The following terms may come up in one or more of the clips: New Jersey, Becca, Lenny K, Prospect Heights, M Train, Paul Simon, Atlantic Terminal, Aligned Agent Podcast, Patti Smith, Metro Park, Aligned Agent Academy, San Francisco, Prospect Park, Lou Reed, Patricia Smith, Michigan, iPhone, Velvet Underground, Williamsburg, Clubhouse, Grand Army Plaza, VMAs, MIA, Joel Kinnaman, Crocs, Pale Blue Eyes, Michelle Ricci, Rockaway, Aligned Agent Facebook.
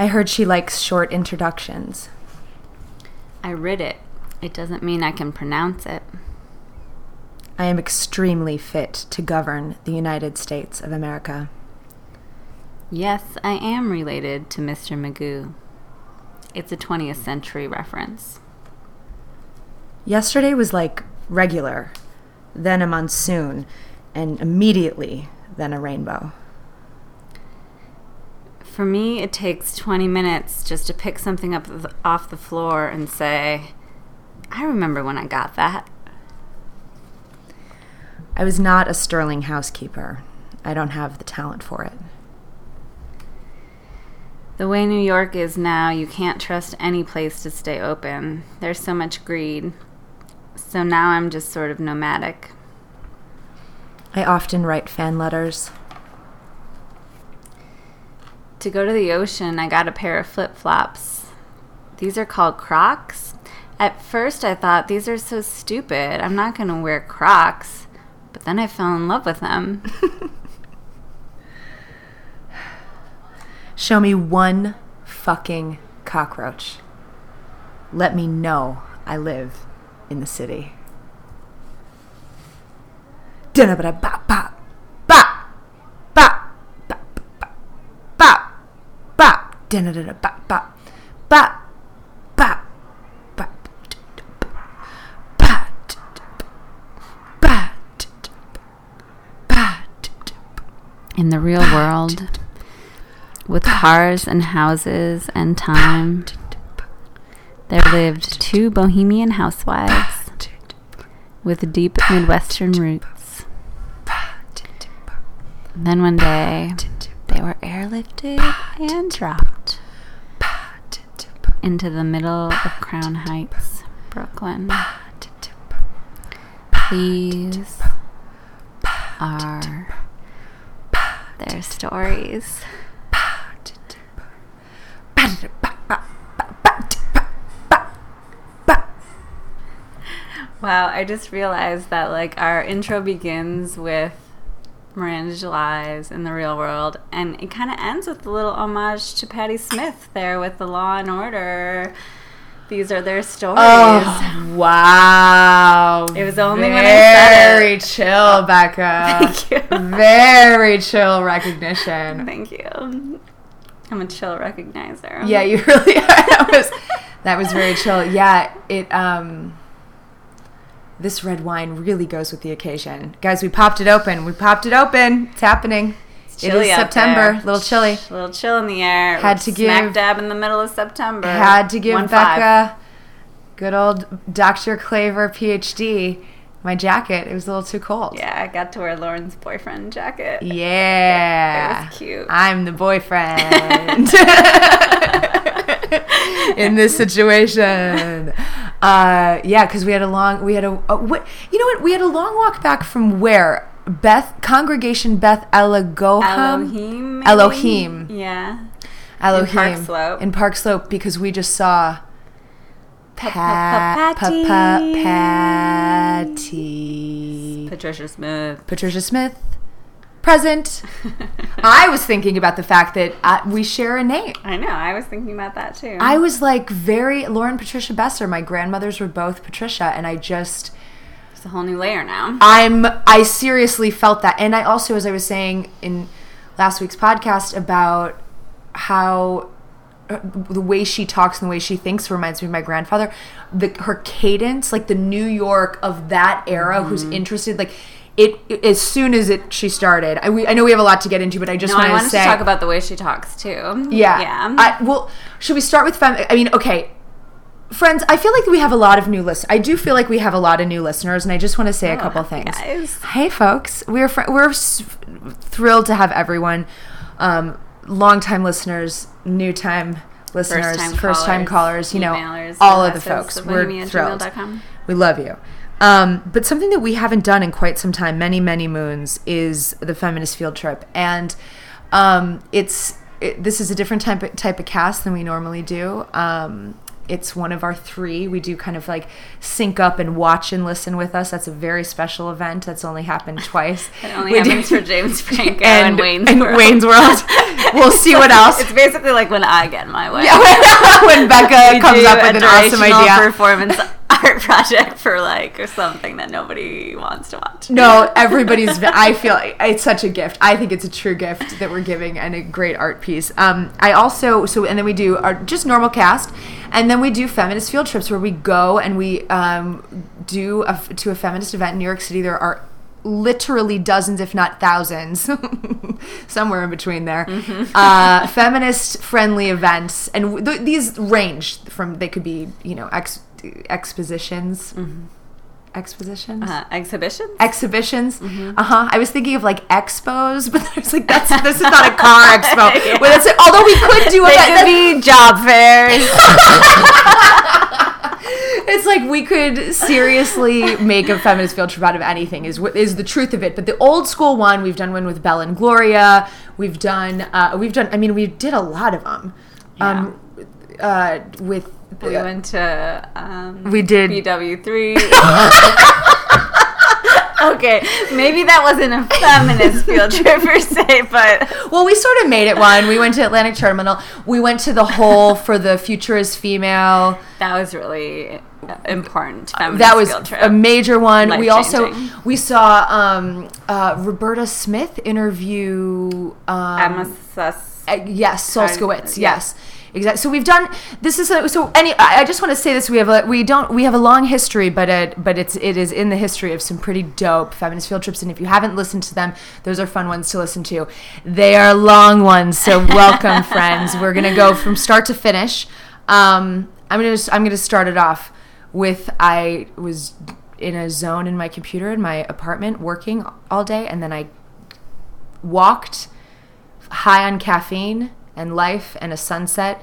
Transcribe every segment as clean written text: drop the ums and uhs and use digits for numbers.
I heard she likes short introductions. I read it. It doesn't mean I can pronounce it. I am extremely fit to govern the United States of America. Yes, I am related to Mr. Magoo. It's a 20th century reference. Yesterday was like regular, then a monsoon, and immediately then a rainbow. For me, it takes 20 minutes just to pick something up off the floor and say, I remember when I got that. I was not a sterling housekeeper. I don't have the talent for it. The way New York is now, you can't trust any place to stay open. There's so much greed. So now I'm just sort of nomadic. I often write fan letters. To go to the ocean, I got a pair of flip-flops. These are called Crocs. At first I thought, these are so stupid. I'm not going to wear Crocs. But then I fell in love with them. Show me one fucking cockroach. Let me know I live in the city. In the real world, with cars and houses and time, there lived two bohemian housewives with deep Midwestern roots. And then one day, they were airlifted and dropped into the middle of Crown Heights, Brooklyn. These are their stories. Wow, I just realized that our intro begins with Miranda July's In the Real World, and it kind of ends with a little homage to Patti Smith there with the Law and Order. These are their stories. Oh, wow. It was only when I said it. Very chill, Becca. Thank you. Very chill recognition. Thank you. I'm a chill recognizer. Yeah, you really are. That was very chill. Yeah, it this red wine really goes with the occasion. Guys, we popped it open. It's happening. It is September. A little chilly. A little chill in the air. Smack dab in the middle of September. Had to give Becca, good old Dr. Claver, PhD, my jacket. It was a little too cold. Yeah, I got to wear Lauren's boyfriend jacket. Yeah. It was cute. I'm the boyfriend in this situation. Yeah, because we had a long walk back from where? Congregation Beth Elohim. Elohim. Yeah. Elohim. In Park Slope. Because we just saw Patti. Patricia Smith. Present. I was thinking about the fact that we share a name. I know. I was thinking about that too. I was Lauren Patricia Besser. My grandmothers were both Patricia, and I just... It's a whole new layer now. I seriously felt that. And I also, as I was saying in last week's podcast about how the way she talks and the way she thinks reminds me of my grandfather, her cadence, the New York of that era, who's interested, as soon as she started. I know we have a lot to get into, but I just wanted to say. I wanted to talk about the way she talks too. Yeah. Yeah. Well, should we start with okay. Friends, I feel like we have a lot of new listeners. I do feel like we have a lot of new listeners, and I just want to say a couple things. Guys. Hey, folks. We're thrilled to have everyone. Long-time listeners, new-time listeners, first-time callers, emailers, all of the folks. We're thrilled. We love you. But something that we haven't done in quite some time, many, many moons, is the feminist field trip. And this is a different type of cast than we normally do. It's one of our three. We do kind of sync up and watch and listen with us. That's a very special event. That's only happened twice. It only happens for James Franco and Wayne's World. We'll see what else. It's basically like when I get my way. Yeah, when Becca comes up with an awesome idea. Performance art project for like or something that nobody wants to watch. No, everybody's. I feel it's such a gift. I think it's a true gift that we're giving and a great art piece. I also and then we do our just normal cast, and then we do feminist field trips where we go and we do to a feminist event in New York City. There are literally dozens, if not thousands, somewhere in between there, feminist-friendly events, and these range from they could be exhibitions. I was thinking of like expos, but I was like, this is not a car expo. Yeah. Well, although we could do could be job fairs. It's like we could seriously make a feminist field trip out of anything is the truth of it. But the old school one, we've done one with Belle and Gloria. We've done, we did a lot of them. Yeah. We went to we did BW3. Okay, maybe that wasn't a feminist field trip per se, but... Well, we sort of made it one. We went to Atlantic Terminal. We went to the Hole for the Future is Female. That was really important. That was field trip. A major one. Life-changing. We saw Roberta Smith interview... Emma Suss... yes, Solskowitz, yes. Exactly. So we've done. This is a, so. Any. I just want to say this. We have a long history, but it is in the history of some pretty dope feminist field trips. And if you haven't listened to them, those are fun ones to listen to. They are long ones. So welcome, friends. We're gonna go from start to finish. I'm gonna start it off with I was in a zone in my computer in my apartment working all day, and then I walked high on caffeine and life and a sunset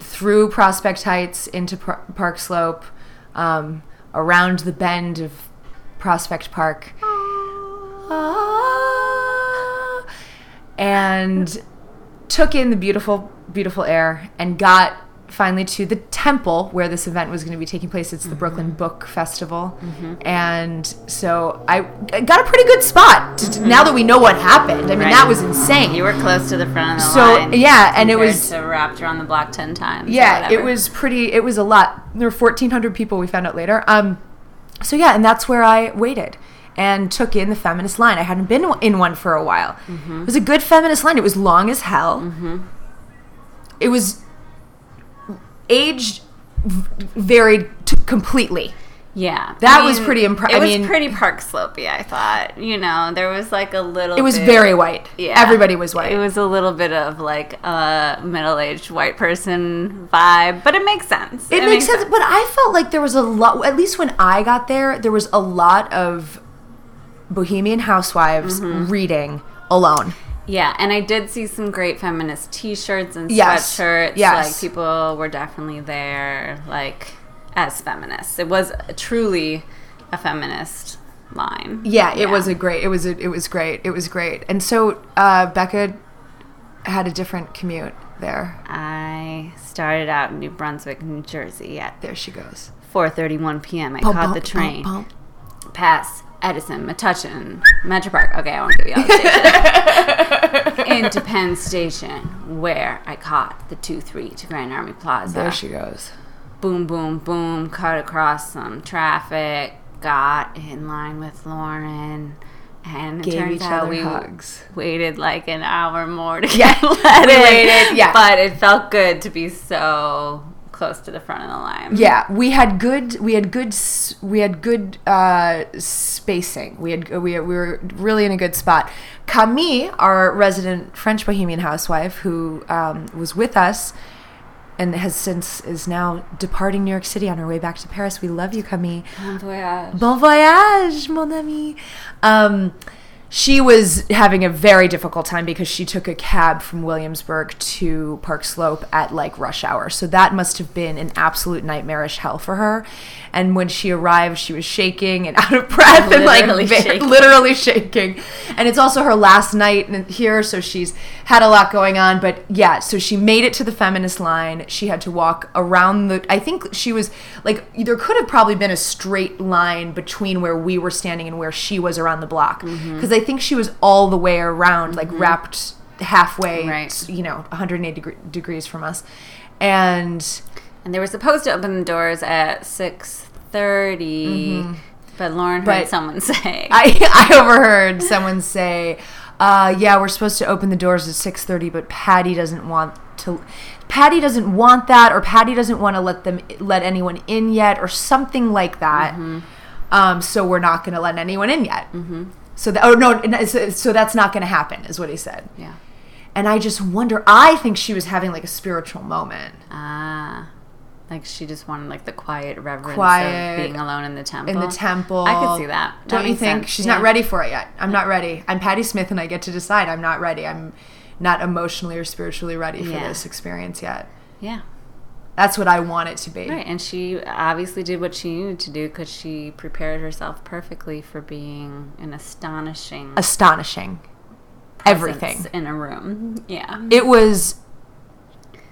through Prospect Heights into Park Slope, around the bend of Prospect Park. And took in the beautiful, beautiful air and got finally to the temple where this event was going to be taking place. It's the Brooklyn Book Festival. Mm-hmm. And so I got a pretty good spot now that we know what happened. I mean, that was insane. You were close to the front of the line. So, yeah, and it was... wrapped around the block 10 times. Yeah, it was a lot. There were 1,400 people, we found out later. And that's where I waited and took in the feminist line. I hadn't been in one for a while. Mm-hmm. It was a good feminist line. It was long as hell. Mm-hmm. It was... Age varied completely. Yeah. That was pretty impressive. It was pretty Park Slope-y, I thought. There was like a little... It was very white. Yeah. Everybody was white. It was a little bit of like a middle-aged white person vibe, but it makes sense. It makes sense, but I felt like there was a lot... At least when I got there, there was a lot of Bohemian Housewives reading alone. Yeah, and I did see some great feminist T-shirts and sweatshirts. Yes. Like, people were definitely there, like, as feminists. It was truly a feminist line. Yeah, it was great. And so Becca had a different commute there. I started out in New Brunswick, New Jersey at 4:31 p.m. I caught the train past Edison, Metuchen, Metro Park. Okay, I won't give you all the stations. Into Penn Station, where I caught the 2-3 to Grand Army Plaza. There she goes. Boom, boom, boom. Cut across some traffic. Got in line with Lauren. And it turns out we waited like an hour more to get let in. But it felt good to be so close to the front of the line. Yeah, we had good spacing. We were really in a good spot. Camille, our resident French Bohemian housewife, who was with us and is now departing New York City on her way back to Paris. We love you, Camille. Bon voyage. Bon voyage, mon ami. She was having a very difficult time because she took a cab from Williamsburg to Park Slope at like rush hour. So that must have been an absolute nightmarish hell for her. And when she arrived, she was shaking and out of breath literally shaking. And it's also her last night here, so she's had a lot going on. But yeah, so she made it to the feminist line. She had to walk around I think she was like, there could have probably been a straight line between where we were standing and where she was around the block. Because I think she was all the way around, like wrapped halfway, right. You know, 180 degrees from us. And they were supposed to open the doors at 6:30, mm-hmm. but Lauren heard someone say. I overheard someone say, yeah, we're supposed to open the doors at 6:30, but Patty doesn't want that, or Patty doesn't want to let anyone in yet, or something like that. Mm-hmm. So we're not going to let anyone in yet. Mm-hmm. So that's not going to happen, is what he said. Yeah. And I just wonder, I think she was having, like, a spiritual moment. Ah. Like, she just wanted, like, the quiet reverence of being alone in the temple. I could see that. Don't you think? Sense. She's not ready for it yet. I'm not ready. I'm Patti Smith, and I get to decide I'm not ready. I'm not emotionally or spiritually ready for this experience yet. Yeah. That's what I want it to be. Right, and she obviously did what she needed to do because she prepared herself perfectly for being an astonishing everything in a room. Yeah. It was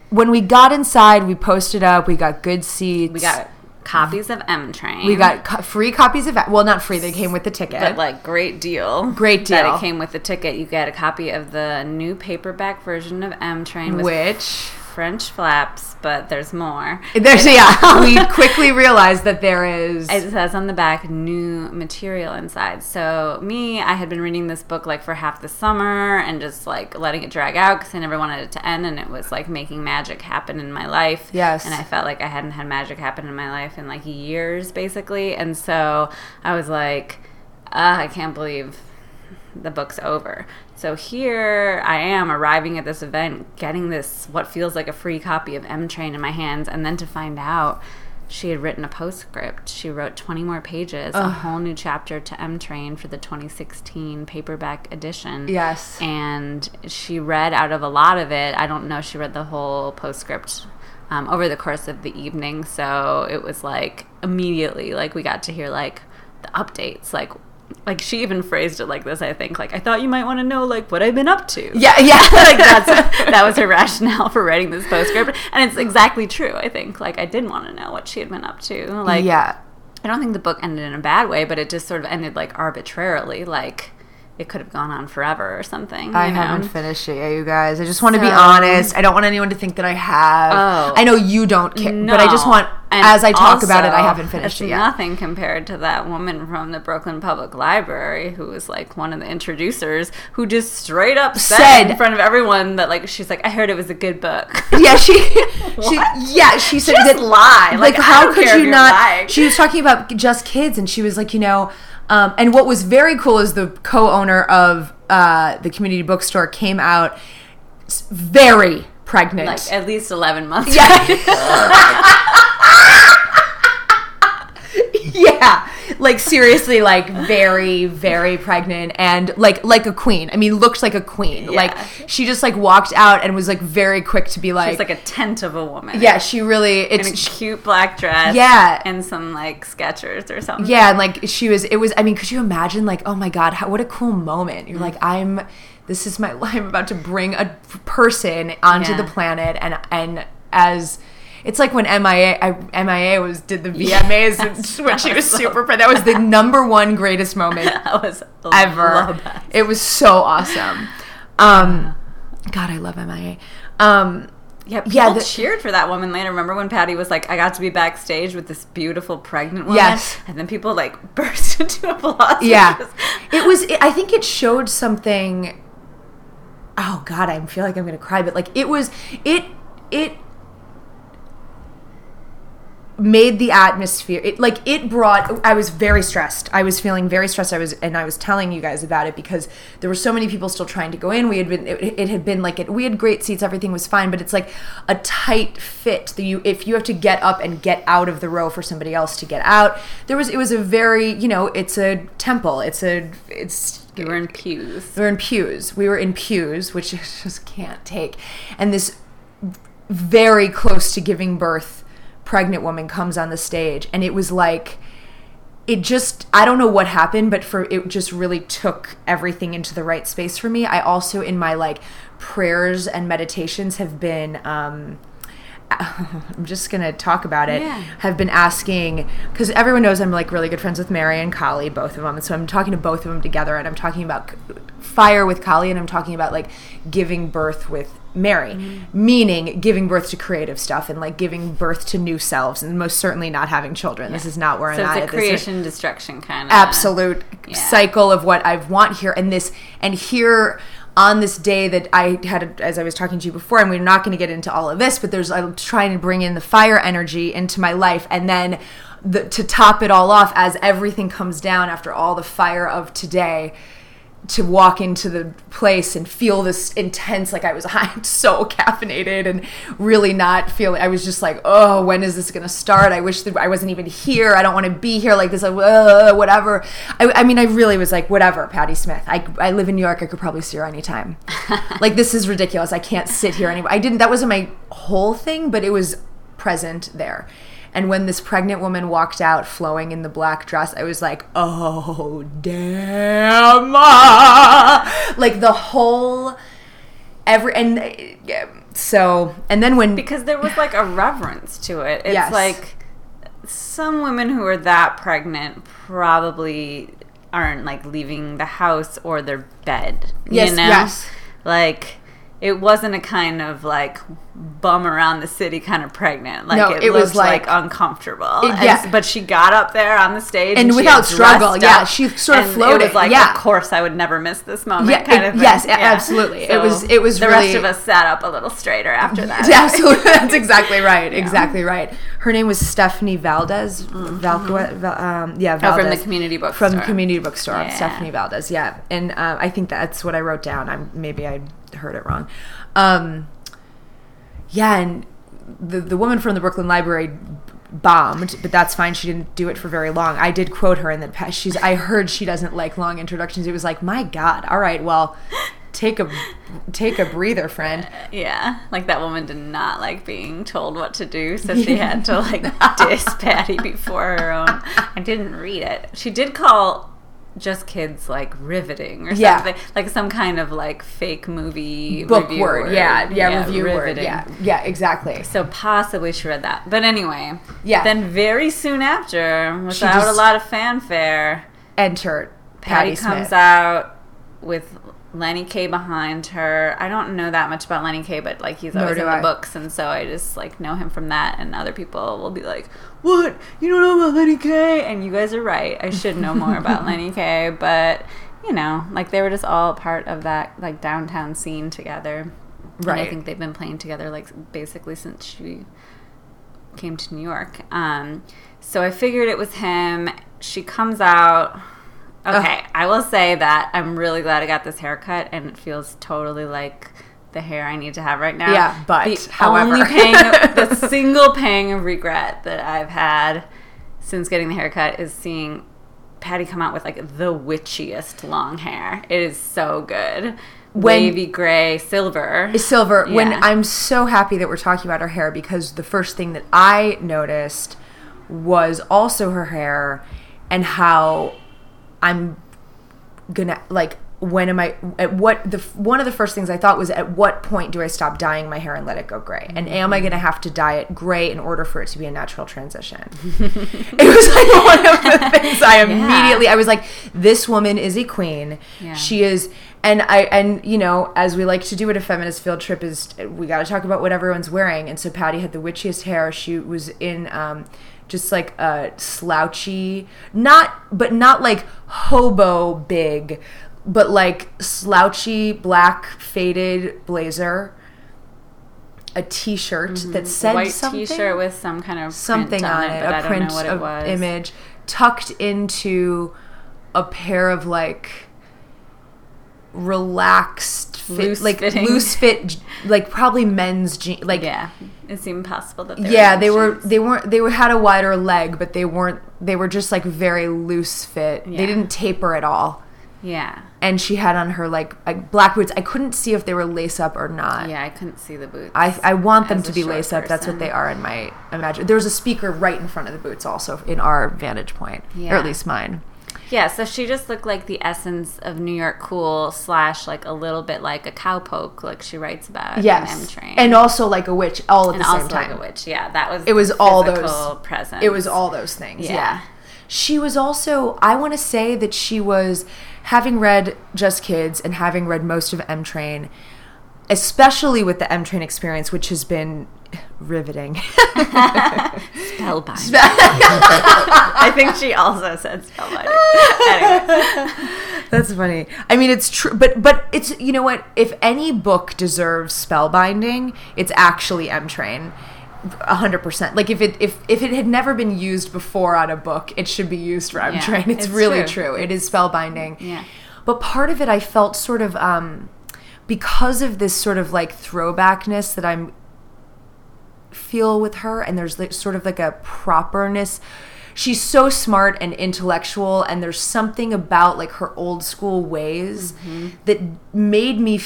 when we got inside, we posted up, we got good seats. We got copies of M Train. We got free copies of well, not free, they came with the ticket. But like great deal. That it came with the ticket. You get a copy of the new paperback version of M Train which French flaps, but there's more. We quickly realized that there is. It says on the back, new material inside. So I had been reading this book like for half the summer and just like letting it drag out because I never wanted it to end, and it was like making magic happen in my life. Yes. And I felt like I hadn't had magic happen in my life in like years, basically. And so I was like, I can't believe the book's over. So here I am arriving at this event, getting this, what feels like a free copy of M Train in my hands, and then to find out she had written a postscript. She wrote 20 more pages, a whole new chapter to M Train for the 2016 paperback edition. Yes. And she read out of a lot of it. I don't know, she read the whole postscript over the course of the evening. So it was like immediately, like we got to hear like the updates, like she even phrased it like this, I think. Like, I thought you might want to know, like, what I've been up to. Yeah, yeah. Like, that was her rationale for writing this postscript. And it's exactly true, I think. Like, I did want to know what she had been up to. Like, yeah. I don't think the book ended in a bad way, but it just sort of ended, like, arbitrarily. Like, it could have gone on forever or something. I haven't finished it yet, you guys. I just want to be honest. I don't want anyone to think that I have. Oh, I know you don't care, but I just want... And as I talk about it, I haven't finished it yet. Nothing compared to that woman from the Brooklyn Public Library who was, like, one of the introducers who just straight up said in front of everyone that, like, she's like, I heard it was a good book. Yeah, she said just that. Lie. Like, how could you not? Lying. She was talking about Just Kids, and she was like, you know, and what was very cool is the co-owner of the community bookstore came out very pregnant. Like, at least 11 months. Yeah. Yeah, like seriously, like very, very pregnant and like a queen. I mean, looked like a queen. Yeah. Like she just like walked out and was like very quick to be like. She's like a tent of a woman. Yeah, she really. It's in a cute black dress. Yeah, and some like Skechers or something. Yeah, and like she was. It was. I mean, could you imagine? Like, oh my God, what a cool moment. You're like, this is my life. I'm about to bring a person onto the planet, and as. It's like when MIA did the VMAs when she was super proud. That was the number one greatest moment ever. It was so awesome. God, I love MIA. Yeah, people cheered for that woman later. Remember when Patty was like, I got to be backstage with this beautiful pregnant woman? Yes. And then people like burst into applause. Yeah. I think it showed something. Oh, God, I feel like I'm going to cry. But like it made the atmosphere. I was very stressed. I was feeling very stressed. I was telling you guys about it because there were so many people still trying to go in. We had great seats. Everything was fine, but it's like a tight fit. If you have to get up and get out of the row for somebody else to get out, it was a very, you know, it's a temple. You were in pews. We were in pews, which I just can't take. And this very close to giving birth pregnant woman comes on the stage, and it was like I don't know what happened, but it just really took everything into the right space for me. I also in my like prayers and meditations have been I'm just going to talk about it, have been asking, because everyone knows I'm like really good friends with Mary and Kali, both of them. And so I'm talking to both of them together, and I'm talking about fire with Kali, and I'm talking about like giving birth with Mary, meaning giving birth to creative stuff and like giving birth to new selves, and most certainly not having children. This is not where I'm at. So it's a creation destruction kind of absolute cycle of what I want here, and this, and here on this day that I had, as I was talking to you before, and we're not going to get into all of this, but there's, I'm trying to bring in the fire energy into my life, and then to top it all off, as everything comes down after all the fire of today, to walk into the place and feel this intense, like I was so caffeinated and really not feeling, I was just like, oh, when is this going to start? I wish that I wasn't even here. I don't want to be here like this, like, whatever. I mean, I really was like, whatever, Patti Smith. I live in New York. I could probably see her anytime. Like, this is ridiculous. I can't sit here anymore. That wasn't my whole thing, but it was present there. And when this pregnant woman walked out flowing in the black dress, I was like, oh, damn. Like the whole, and then when. Because there was like a reverence to it. It's like some women who are that pregnant probably aren't like leaving the house or their bed. Yes. Like. It wasn't a kind of like bum around the city kind of pregnant. Like no, it was like uncomfortable. But she got up there on the stage and without struggle, she sort of floated. It was like, of course, I would never miss this moment. Kind of thing. Yes, absolutely. So it was. The rest of us sat up a little straighter after that. Absolutely, that's exactly right. Exactly right. Her name was Stephanie Valdez. Valdez. From the community bookstore. Stephanie Valdez. Yeah, and I think that's what I wrote down. Maybe I heard it wrong. And the woman from the Brooklyn Library bombed, but that's fine. She didn't do it for very long. I did quote her in the past. I heard she doesn't like long introductions. It was like, my God, all right, well, take a breather, friend. Like that woman did not like being told what to do, so she had to like diss Patti before her own. I didn't read it. She did call Just Kids like riveting or something, like some kind of like fake movie book review word. Review riveting. Word. Exactly. So possibly she read that, but anyway, then very soon after, without a lot of fanfare, entered Patti comes Smith. Out with Lenny K behind her. I don't know that much about Lenny K, but like he's always in the books, and so I just like know him from that, and other people will be like, what? You don't know about Lenny K? And you guys are right. I should know more about Lenny K, but you know, like they were just all part of that like downtown scene together. Right. And I think they've been playing together like basically since she came to New York. So I figured it was him. She comes out. Okay, I will say that I'm really glad I got this haircut, and it feels totally like the hair I need to have right now. Yeah, but the single pang of regret that I've had since getting the haircut is seeing Patti come out with like the witchiest long hair. It is so good. Wavy gray, silver. Yeah. When I'm so happy that we're talking about her hair, because the first thing that I noticed was also her hair, and how I'm gonna like, when am I at one of the first things I thought was, at what point do I stop dyeing my hair and let it go gray? And am I gonna have to dye it gray in order for it to be a natural transition? It was like one of the things I immediately, I was like, this woman is a queen. Yeah. She is. And you know, as we like to do at a feminist field trip, is we got to talk about what everyone's wearing. And so Patti had the witchiest hair. She was in just like a slouchy, not like hobo big, but like slouchy black faded blazer, a T-shirt that said white something. White T-shirt with some kind of print on it, but I don't know what it was. Image tucked into a pair of like relaxed fit, loose fit like probably men's jeans. Like it seemed possible that they had a wider leg, but they were just like very loose fit. They didn't taper at all. And she had on her like black boots. I couldn't see if they were lace up or not. I couldn't see the boots. I want them to be lace up. That's what they are in my imagination. There was a speaker right in front of the boots also, in our vantage point, or at least mine. Yeah, so she just looked like the essence of New York cool / like a little bit like a cowpoke, like she writes about in M Train. And also like a witch all at the same time. And also like a witch, yeah. That was presence. It was all those things, yeah. She was also, I want to say that she was, having read Just Kids and having read most of M Train, especially with the M Train experience, which has been riveting. Spellbinding. I think she also said spellbinding. Anyway. That's funny. I mean, it's true, but it's, you know what? If any book deserves spellbinding, it's actually M Train. 100%. Like if it had never been used before on a book, it should be used for M Train. It's really true. It is spellbinding. Yeah. But part of it, I felt sort of because of this sort of like throwbackness that I feel with her, and there's sort of like a properness. She's so smart and intellectual, and there's something about like her old school ways that made me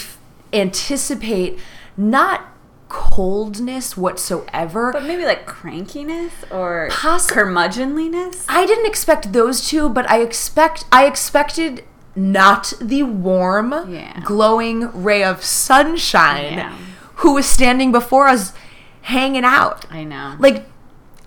anticipate not coldness whatsoever, but maybe like crankiness or curmudgeonliness. I didn't expect those two, but I expected not the warm, glowing ray of sunshine who was standing before us hanging out. I know. Like,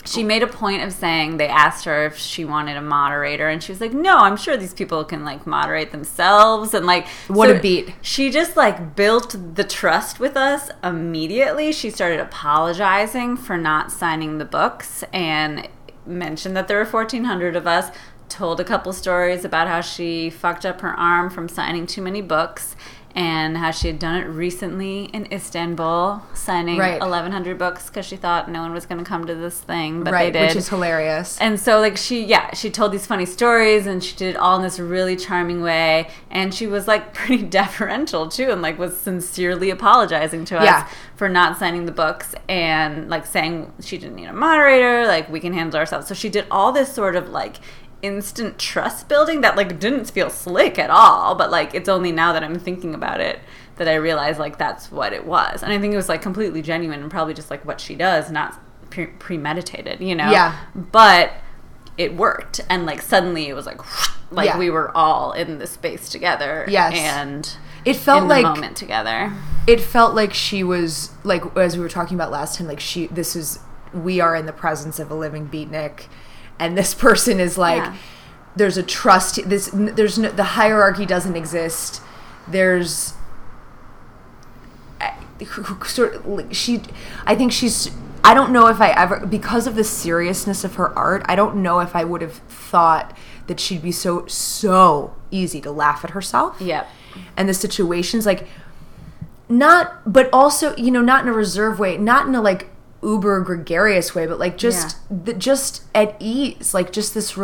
she made a point of saying, they asked her if she wanted a moderator, and she was like, no, I'm sure these people can, like, moderate themselves, and, like... What a beat. She just, like, built the trust with us immediately. She started apologizing for not signing the books, and mentioned that there were 1,400 of us, told a couple stories about how she fucked up her arm from signing too many books, and how she had done it recently in Istanbul, signing 1,100 books because she thought no one was going to come to this thing, but they did. Which is hilarious. And so, like, she told these funny stories, and she did it all in this really charming way, and she was, like, pretty deferential, too, and, like, was sincerely apologizing to us for not signing the books, and, like, saying she didn't need a moderator, like, we can handle ourselves. So she did all this sort of, like... instant trust building that like didn't feel slick at all, but like it's only now that I'm thinking about it that I realize like that's what it was, and I think it was like completely genuine and probably just like what she does, not premeditated, you know? Yeah. But it worked, and like suddenly it was like we were all in this space together. Yes. And it felt in the like moment together. It felt like she was like, as we were talking about last time, like we are in the presence of a living beatnik. And this person is like, there's a trust. There's no, the hierarchy doesn't exist. There's sort of like she. I think she's. I don't know if I ever, because of the seriousness of her art, I don't know if I would have thought that she'd be so easy to laugh at herself. Yep. And the situations, like, not, but also, you know, not in a reserved way, not in a like. Uber gregarious way, but like just at ease, like just this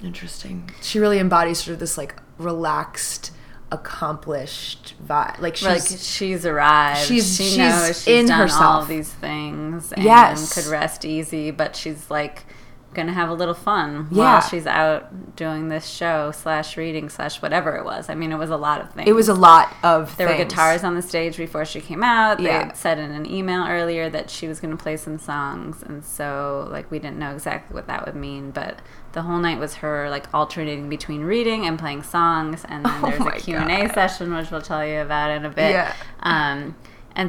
interesting. She really embodies sort of this like relaxed, accomplished vibe. Like she's arrived. She knows she's in done herself. All of these things and could rest easy, but she's like gonna have a little fun while she's out doing this show / reading / whatever it was. I mean, it was a lot of things. It was a lot of things. There were guitars on the stage before she came out. They had said in an email earlier that she was gonna play some songs, and so like we didn't know exactly what that would mean, but the whole night was her like alternating between reading and playing songs, and then there's a Q&A session which we'll tell you about in a bit. And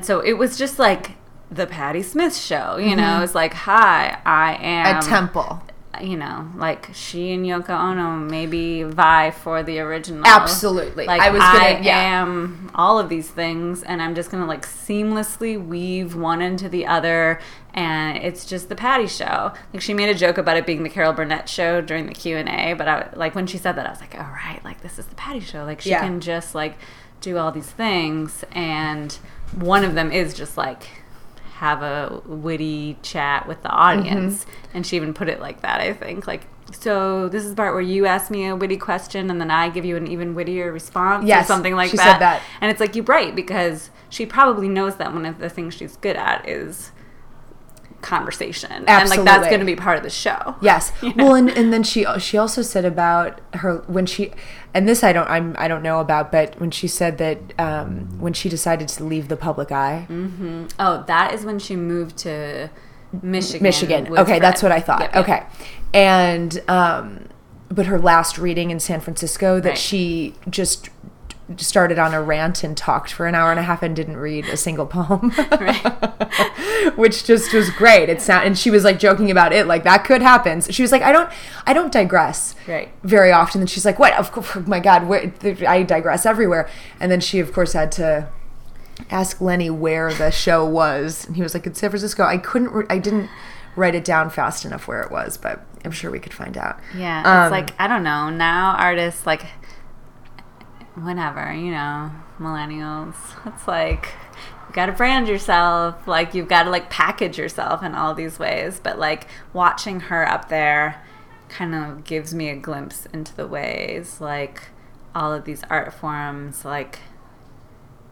so it was just like the Patti Smith show, you know, it's like, hi, I am... a temple. You know, like, she and Yoko Ono maybe vie for the original. Absolutely. Like, I am all of these things, and I'm just going to, like, seamlessly weave one into the other, and it's just the Patti show. Like, she made a joke about it being the Carol Burnett show during the Q&A, but, when she said that, I was like, all right, like, this is the Patti show. Like, she can just, like, do all these things, and one of them is just, like... have a witty chat with the audience. And she even put it like that, I think. Like, so this is the part where you ask me a witty question and then I give you an even wittier response or something like that. She said that. And it's like, you're right, because she probably knows that one of the things she's good at is conversation. Absolutely. And, like, that's going to be part of the show. Yes. You know? Well, and then she also said about her when she... And this I don't know about, but when she said that when she decided to leave the public eye. Oh, that is when she moved to Michigan. Okay, that's what I thought. Yep, yep. Okay. And but her last reading in San Francisco that she just started on a rant and talked for an hour and a half and didn't read a single poem. Which just was great. It sound, and she was like joking about it, like that could happen. So she was like, I don't digress very often. And she's like, what? Of course, my God, where, I digress everywhere. And then she, of course, had to ask Lenny where the show was. And he was like, it's San Francisco. I didn't write it down fast enough where it was, but I'm sure we could find out. Yeah, it's like, I don't know. Now artists, like, whatever, you know, millennials, it's like you gotta brand yourself, like you've gotta like package yourself in all these ways, but like watching her up there kind of gives me a glimpse into the ways like all of these art forms like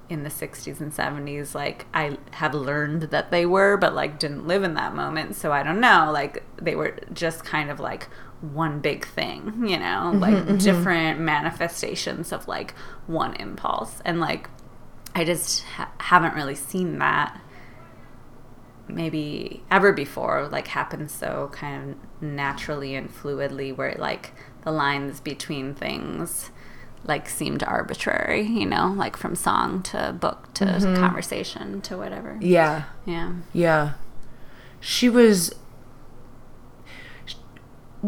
in the 60s and 70s, like I had learned that they were, but like didn't live in that moment, so I don't know, like they were just kind of like one big thing, you know, like different manifestations of like one impulse, and like I just haven't really seen that maybe ever before, like happen so kind of naturally and fluidly, where like the lines between things like seemed arbitrary, you know, like from song to book to conversation to whatever. Yeah. She was,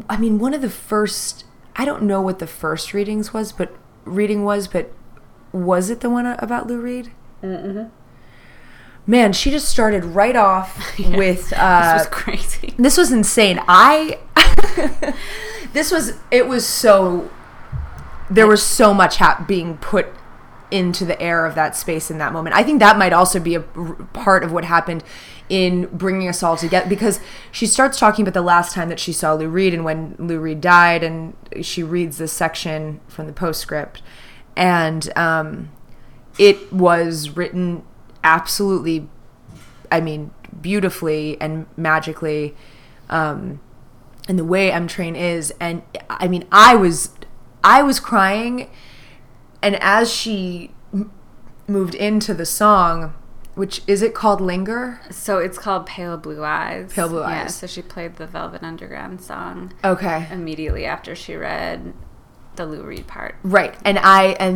I mean, one of the first, I don't know what the first reading was, but was it the one about Lou Reed? Man, she just started right off with... this was crazy. This was insane. There was so much being put into the air of that space in that moment. I think that might also be a part of what happened in bringing us all together, because she starts talking about the last time that she saw Lou Reed and when Lou Reed died, and she reads this section from the postscript, and it was written absolutely, I mean, beautifully and magically, and the way M Train is, and I mean, I was crying, and as she moved into the song, which is it called Linger? So it's called Pale Blue Eyes. Pale Blue Eyes. Yeah, so she played the Velvet Underground song. Okay. Immediately after she read the Lou Reed part. Right. And I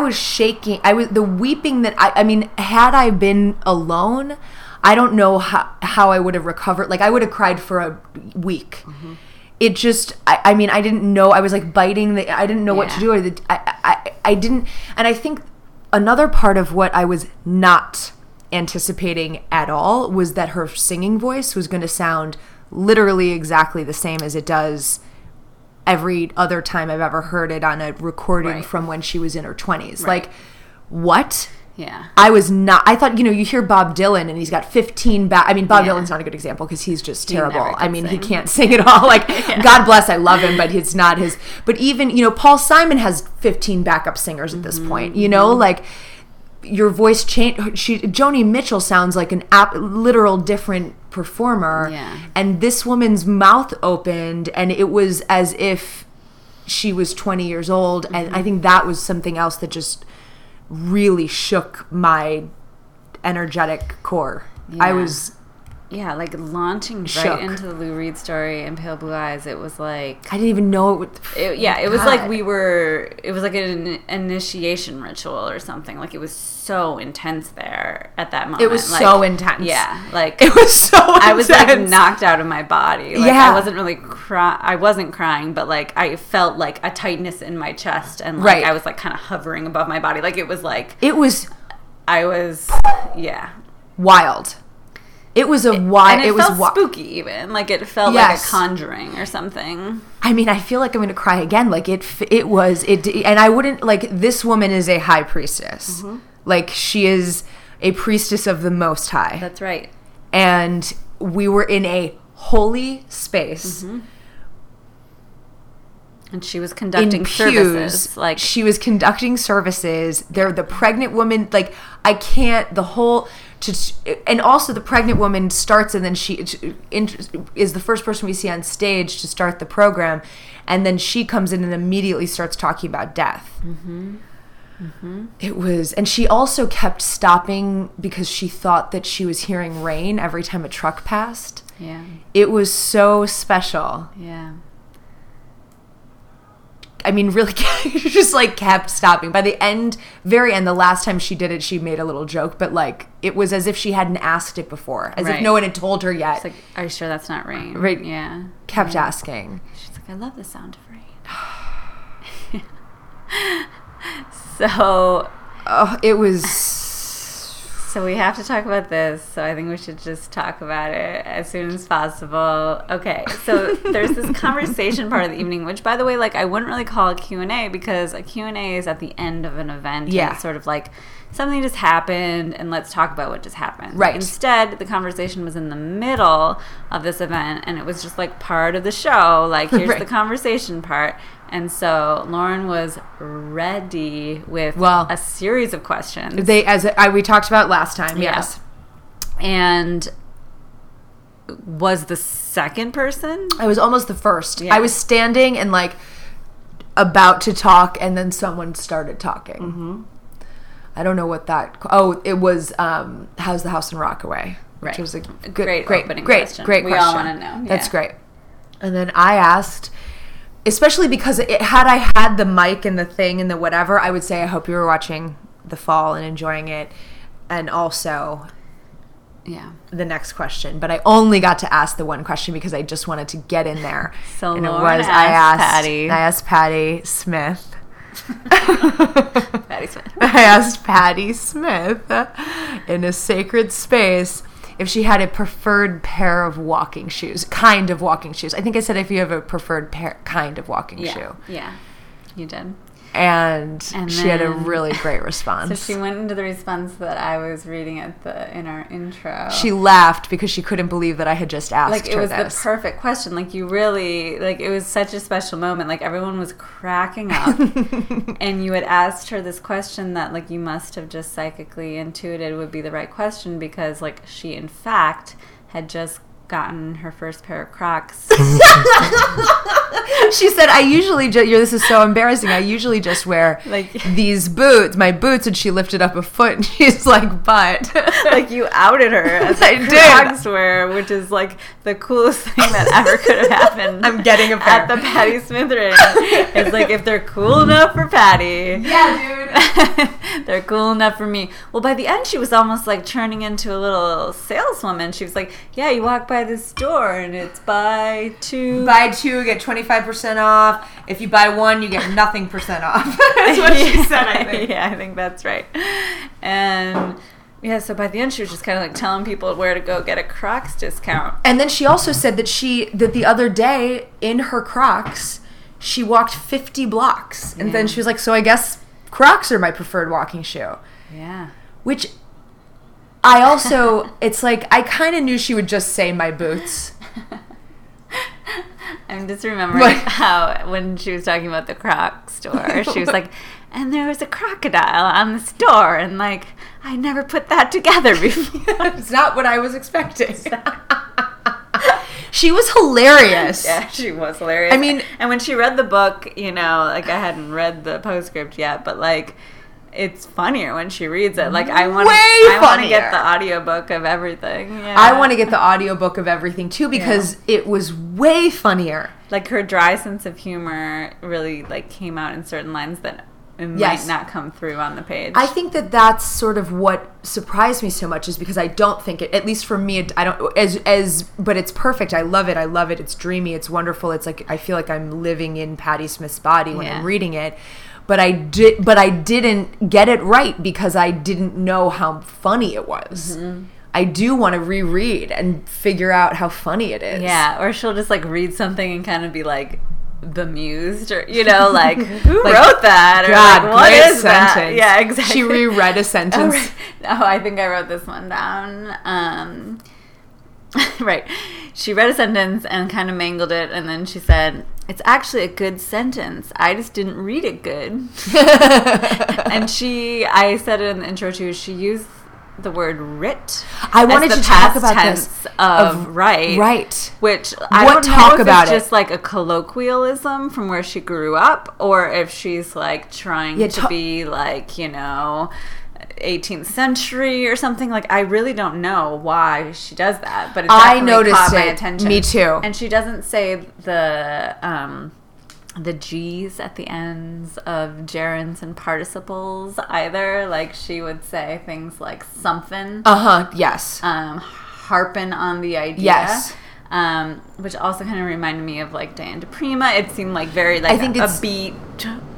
was shaking. I was the weeping that I mean, had I been alone, I don't know how I would have recovered. Like I would have cried for a week. Mm-hmm. It just, I mean, I didn't know. I was like biting. I didn't know what to do. I didn't. And I think another part of what I was not anticipating at all was that her singing voice was going to sound literally exactly the same as it does every other time I've ever heard it on a recording from when she was in her 20s. Right. Like, what? Yeah. I thought, you know, you hear Bob Dylan and he's got 15 Bob Dylan's not a good example because he's just terrible. I mean, he can't sing at all. Like, God bless, I love him, but it's not his. But even, you know, Paul Simon has 15 backup singers at this point, you know, like your voice change. Joni Mitchell sounds like an literal different performer. Yeah. And this woman's mouth opened and it was as if she was 20 years old. Mm-hmm. And I think that was something else that just really shook my energetic core. Yeah. I was like launching right into the Lou Reed story and Pale Blue Eyes. It was like I didn't even know it would was like it was like an initiation ritual or something. Like it was so intense there at that moment. It was like, so intense. Yeah. Like it was so intense. I was like knocked out of my body. Like I wasn't really crying, but like I felt like a tightness in my chest and like I was like kind of hovering above my body. Like it was wild. It was wild. Spooky even. Like it felt like a Conjuring or something. I mean, I feel like I'm going to cry again. Like it was, and I wouldn't, like this woman is a high priestess. Mm-hmm. Like she is a priestess of the Most High. That's right. And we were in a holy space. Mm-hmm. And she was conducting services. Like she was conducting services. They're the pregnant woman. Like I can't. And also the pregnant woman starts, and then she is the first person we see on stage to start the program, and then she comes in and immediately starts talking about death. Mm-hmm. Mm-hmm. It was, and she also kept stopping because she thought that she was hearing rain every time a truck passed. Yeah. It was so special. Yeah. I mean, really, just, like, kept stopping. By the end, very end, the last time she did it, she made a little joke. But, like, it was as if she hadn't asked it before. As if no one had told her yet. It's like, are you sure that's not rain? Right. Yeah. Kept asking. She's like, I love the sound of rain. So. Oh, it was. So we have to talk about this. So I think we should just talk about it as soon as possible. Okay. So there's this conversation part of the evening, which, by the way, like, I wouldn't really call a Q&A, because a Q&A is at the end of an event. Yeah. And it's sort of like something just happened and let's talk about what just happened. Right. Instead, the conversation was in the middle of this event, and it was just like part of the show. Like, here's the conversation part. And so Lauren was ready with a series of questions. We talked about last time, yes. And was the second person? I was almost the first. Yeah. I was standing and, like, about to talk, and then someone started talking. Mm-hmm. I don't know what that... Oh, it was How's the House in Rockaway? Which was a good, great opening question. We all want to know. Yeah. That's great. And then I asked... Especially because had I had the mic and the thing and the whatever, I would say, I hope you were watching The Fall and enjoying it. And also, the next question. But I only got to ask the one question because I just wanted to get in there. So and Lauren I asked Patti Smith. Patti Smith. I asked Patti Smith in a sacred space if she had a preferred pair of walking shoes, kind of walking shoes. I think I said if you have a preferred pair, kind of walking shoe. Yeah, you did. And she had a really great response. So she went into the response that I was reading in our intro. She laughed because she couldn't believe that I had just asked her this. Like, it was the perfect question. Like, you really, like, it was such a special moment. Like, everyone was cracking up. And you had asked her this question that, like, you must have just psychically intuited would be the right question, because, like, she, in fact, had just gotten her first pair of Crocs. She said, this is so embarrassing, I usually just wear, like, these boots, my boots, and she lifted up a foot and she's like, but like, you outed her as a Crocs wear, which is like the coolest thing that ever could have happened. I'm getting a pair at the Patti Smith ring. It's like, if they're cool enough for Patti, they're cool enough for me. Well, by the end, she was almost like turning into a little saleswoman. She was like, yeah, you walk by this store and it's buy two get 25% off, if you buy one you get nothing % off. That's what she said, I think. Yeah, I think that's right. And yeah, so by the end she was just kind of like telling people where to go get a Crocs discount. And then she also said that that the other day in her Crocs she walked 50 blocks and then she was like, so I guess Crocs are my preferred walking shoe. Yeah, which I also, it's like, I kind of knew she would just say my boots. I'm just remembering how when she was talking about the Croc store, she was like, and there was a crocodile on the store, and like, I never put that together before. It's not what I was expecting. She was hilarious. Yeah, she was hilarious. I mean, and when she read the book, you know, like, I hadn't read the postscript yet, but like, it's funnier when she reads it. Like, I want to get the audiobook of everything. Yeah. I want to get the audiobook of everything too, because it was way funnier. Like, her dry sense of humor really, like, came out in certain lines that might not come through on the page. I think that that's sort of what surprised me so much, is because I don't think it, at least for me, I don't but it's perfect. I love it. It's dreamy. It's wonderful. It's like, I feel like I'm living in Patti Smith's body when I'm reading it. But I didn't get it right because I didn't know how funny it was. Mm-hmm. I do want to reread and figure out how funny it is. Yeah, or she'll just, like, read something and kind of be like bemused, or, you know, like, who like, wrote that? Or God, like, what is that? Yeah, exactly. She reread a sentence. Oh, I think I wrote this one down. Right. She read a sentence and kind of mangled it, and then she said, it's actually a good sentence, I just didn't read it good. And I said it in the intro too, she used the word writ. I wanted to talk about this. Of right. Right. Which I don't know if it's just like a colloquialism from where she grew up or if she's like trying to be like, you know, 18th century or something. Like, I really don't know why she does that, but it definitely caught my attention. Me too. And she doesn't say the G's at the ends of gerunds and participles either. Like, she would say things like something. Yes. Harping on the idea. Yes. Which also kind of reminded me of like Diane de Prima. It seemed like very like a beat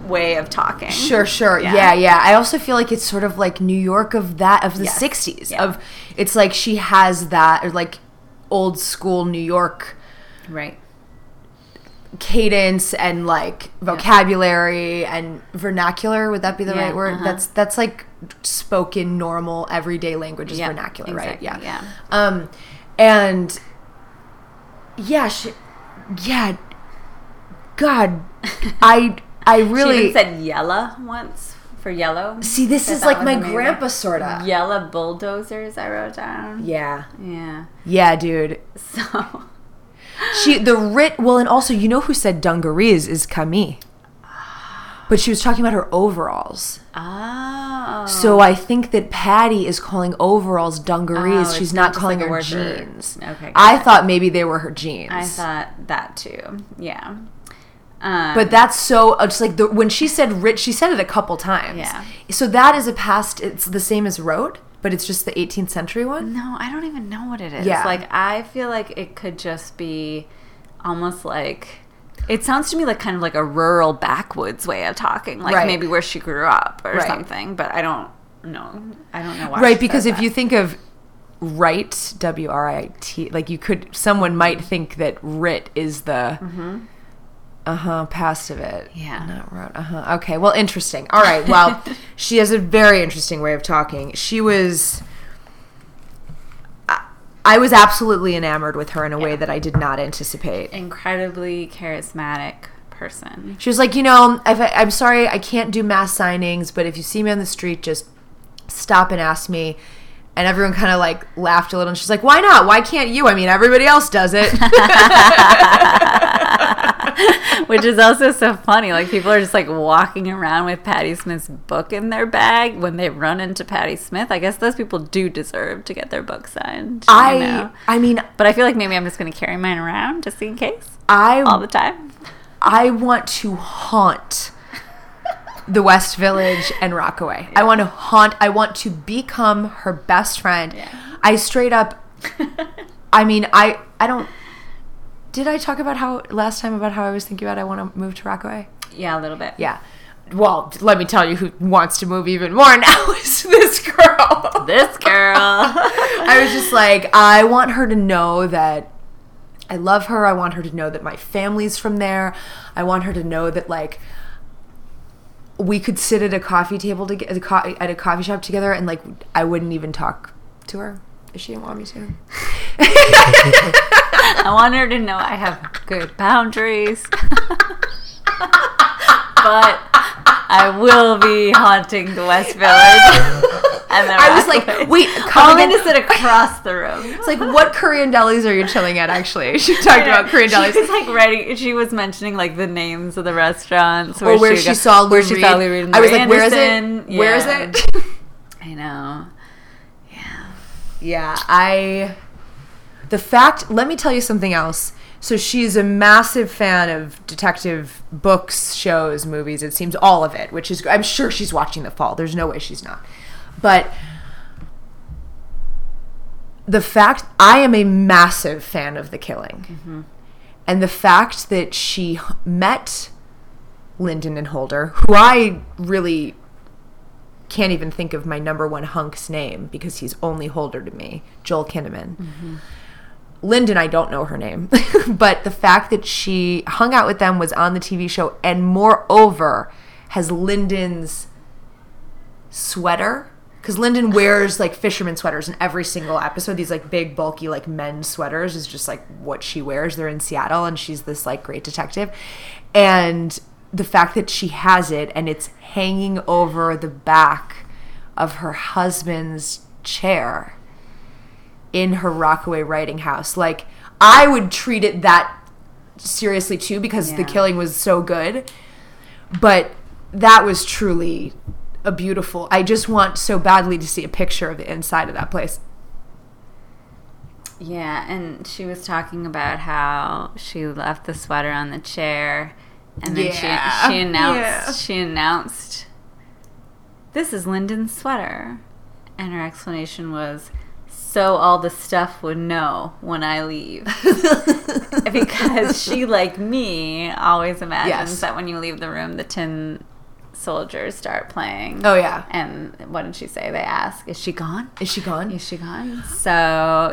way of talking. Sure. Yeah. I also feel like it's sort of like New York of the 60s. Yeah. Of it's like she has that, or like old school New York. Right. Cadence and like vocabulary and vernacular, would that be the right word? That's like spoken normal everyday language is vernacular, exactly, right? Yeah. And God, I really she even said yella once for yellow. See, this is like my amazing. Grandpa sorta. Yella bulldozers, I wrote down. Yeah. Yeah, dude. So and also, you know who said dungarees is Camille. But she was talking about her overalls. Oh. So I think that Patti is calling overalls dungarees. Oh, she's not calling her jeans. Okay. I thought maybe they were her jeans. I thought that too. Yeah. But that's so, just like when she said writ, she said it a couple times. Yeah. So that is a past, it's the same as wrote. But it's just the 18th century one? No, I don't even know what it is. Yeah. Like, I feel like it could just be almost like... It sounds to me like kind of like a rural backwoods way of talking. Like, maybe where she grew up or something. But I don't know. I don't know why. Right, because if you think of write, W-R-I-T, like you could... Someone might think that writ is the... past of it. Yeah. Not wrote. Okay. Well, interesting. All right. Well, she has a very interesting way of talking. She was... I was absolutely enamored with her in a way that I did not anticipate. Incredibly charismatic person. She was like, you know, I'm sorry I can't do mass signings, but if you see me on the street, just stop and ask me. And everyone kind of like laughed a little. And she's like, why not? Why can't you? I mean, everybody else does it. Which is also so funny. Like, people are just like walking around with Patti Smith's book in their bag when they run into Patti Smith. I guess those people do deserve to get their book signed. I mean, but I feel like maybe I'm just going to carry mine around just in case. All the time. I want to haunt the West Village and Rockaway. Yeah. I want to become her best friend. Yeah. I straight up. I mean, I don't. Did I talk about last time about how I was thinking about I want to move to Rockaway? Yeah, a little bit. Yeah. Well, let me tell you who wants to move even more now is this girl. I was just like, I want her to know that I love her. I want her to know that my family's from there. I want her to know that, like, we could sit at a coffee table at a coffee shop together, and, like, I wouldn't even talk to her if she didn't want me to. I want her to know I have good boundaries, but I will be haunting the West Village. And then I was like, wait, come in to sit across the room. It's like, what Korean delis are you chilling at, actually? She talked about Korean delis. She was like writing, she was mentioning like the names of the restaurants. Or where she saw Lou Reed. I was like, where is it? Yeah. Where is it? I know. Yeah. Yeah, let me tell you something else. So she's a massive fan of detective books, shows, movies, it seems, all of it, which is, I'm sure she's watching The Fall. There's no way she's not. But the fact, I am a massive fan of The Killing. Mm-hmm. And the fact that she met Lyndon and Holder, who I really can't even think of my number one hunk's name because he's only Holder to me, Joel Kinnaman. Mm-hmm. Lyndon, I don't know her name. But the fact that she hung out with them, was on the TV show, and moreover has Lyndon's sweater. Because Lyndon wears, like, fisherman sweaters in every single episode. These, like, big, bulky, like, men's sweaters is just, like, what she wears. They're in Seattle, and she's this, like, great detective. And the fact that she has it, and it's hanging over the back of her husband's chair in her Rockaway writing house. Like, I would treat it that seriously too, because The Killing was so good. But that was truly a beautiful... I just want so badly to see a picture of the inside of that place. Yeah, and she was talking about how she left the sweater on the chair, and then she announced, "This is Lyndon's sweater," and her explanation was, "So all the stuff would know when I leave," because she, like me, always imagines that when you leave the room, the tin soldiers start playing. Oh yeah. And what did she say? They ask, is she gone? So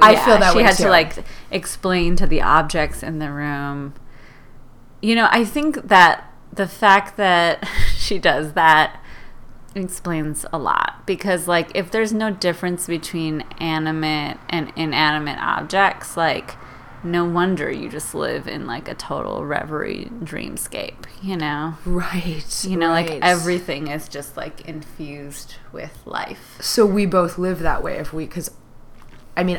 I feel that she had to like explain to the objects in the room. You know, I think that the fact that she does that explains a lot, because like if there's no difference between animate and inanimate objects, like no wonder you just live in, like, a total reverie dreamscape, you know? Right. You know, like, everything is just, like, infused with life. So we both live that way if we... Because, I mean,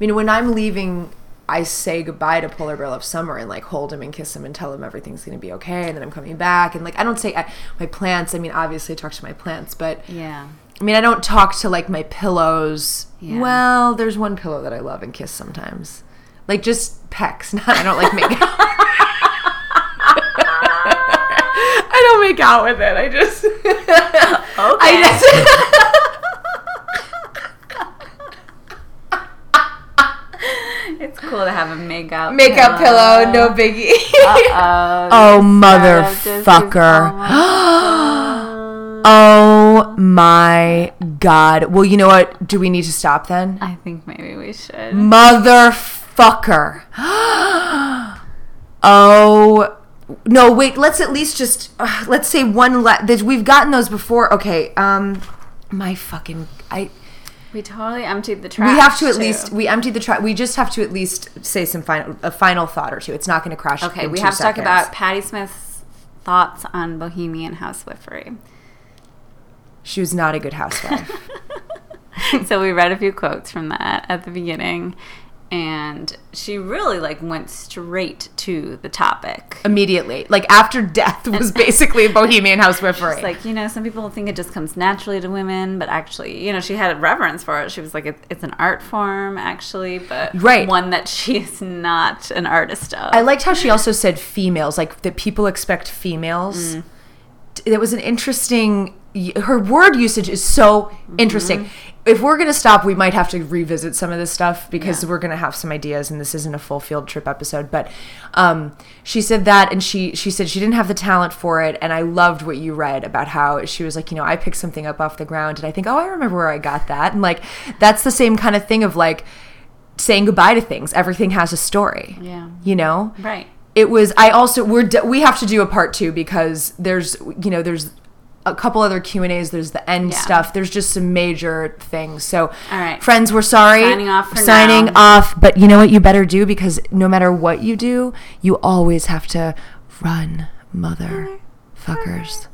when I'm leaving, I say goodbye to Polar Bear Love Summer and, like, hold him and kiss him and tell him everything's going to be okay and then I'm coming back. And, like, I don't say... my plants, I mean, obviously I talk to my plants, but... Yeah. I mean, I don't talk to, like, my pillows. Yeah. Well, there's one pillow that I love and kiss sometimes. Like, just pecks. I don't, like, make out. I don't make out with it. I just... Okay. It's cool to have a make-out pillow, no biggie. Uh-oh. Oh, motherfucker. Oh my God. Well, you know what? Do we need to stop then? I think maybe we should. Motherfucker. Oh. No, wait. Let's at least just... let's say one... we've gotten those before. Okay. My fucking... We totally emptied the trash. We have to at least... We emptied the trash. We just have to at least say a final thought or two. It's not going to crash in 2 seconds. Okay, we have to talk about Patti Smith's thoughts on Bohemian housewifery. She was not a good housewife. So we read a few quotes from that at the beginning, and she really like went straight to the topic immediately. Like after death was basically Bohemian housewifery. She's like, you know, some people think it just comes naturally to women, but actually, you know, she had a reverence for it. She was like, it's an art form actually, but one that she is not an artist of. I liked how she also said females, like that people expect females. Mm. It was an interesting. Her word usage is so interesting. If we're going to stop, we might have to revisit some of this stuff because we're going to have some ideas and this isn't a full field trip episode. But she said that, and she said she didn't have the talent for it. And I loved what you read about how she was like, you know, I picked something up off the ground and I think, oh, I remember where I got that. And like, that's the same kind of thing of like saying goodbye to things. Everything has a story. Yeah. You know? Right. It was, we have to do a part 2 because there's a couple other Q&As. There's the end stuff. There's just some major things. So, all right. Friends, we're sorry. Signing off. But you know what you better do? Because no matter what you do, you always have to run, motherfuckers.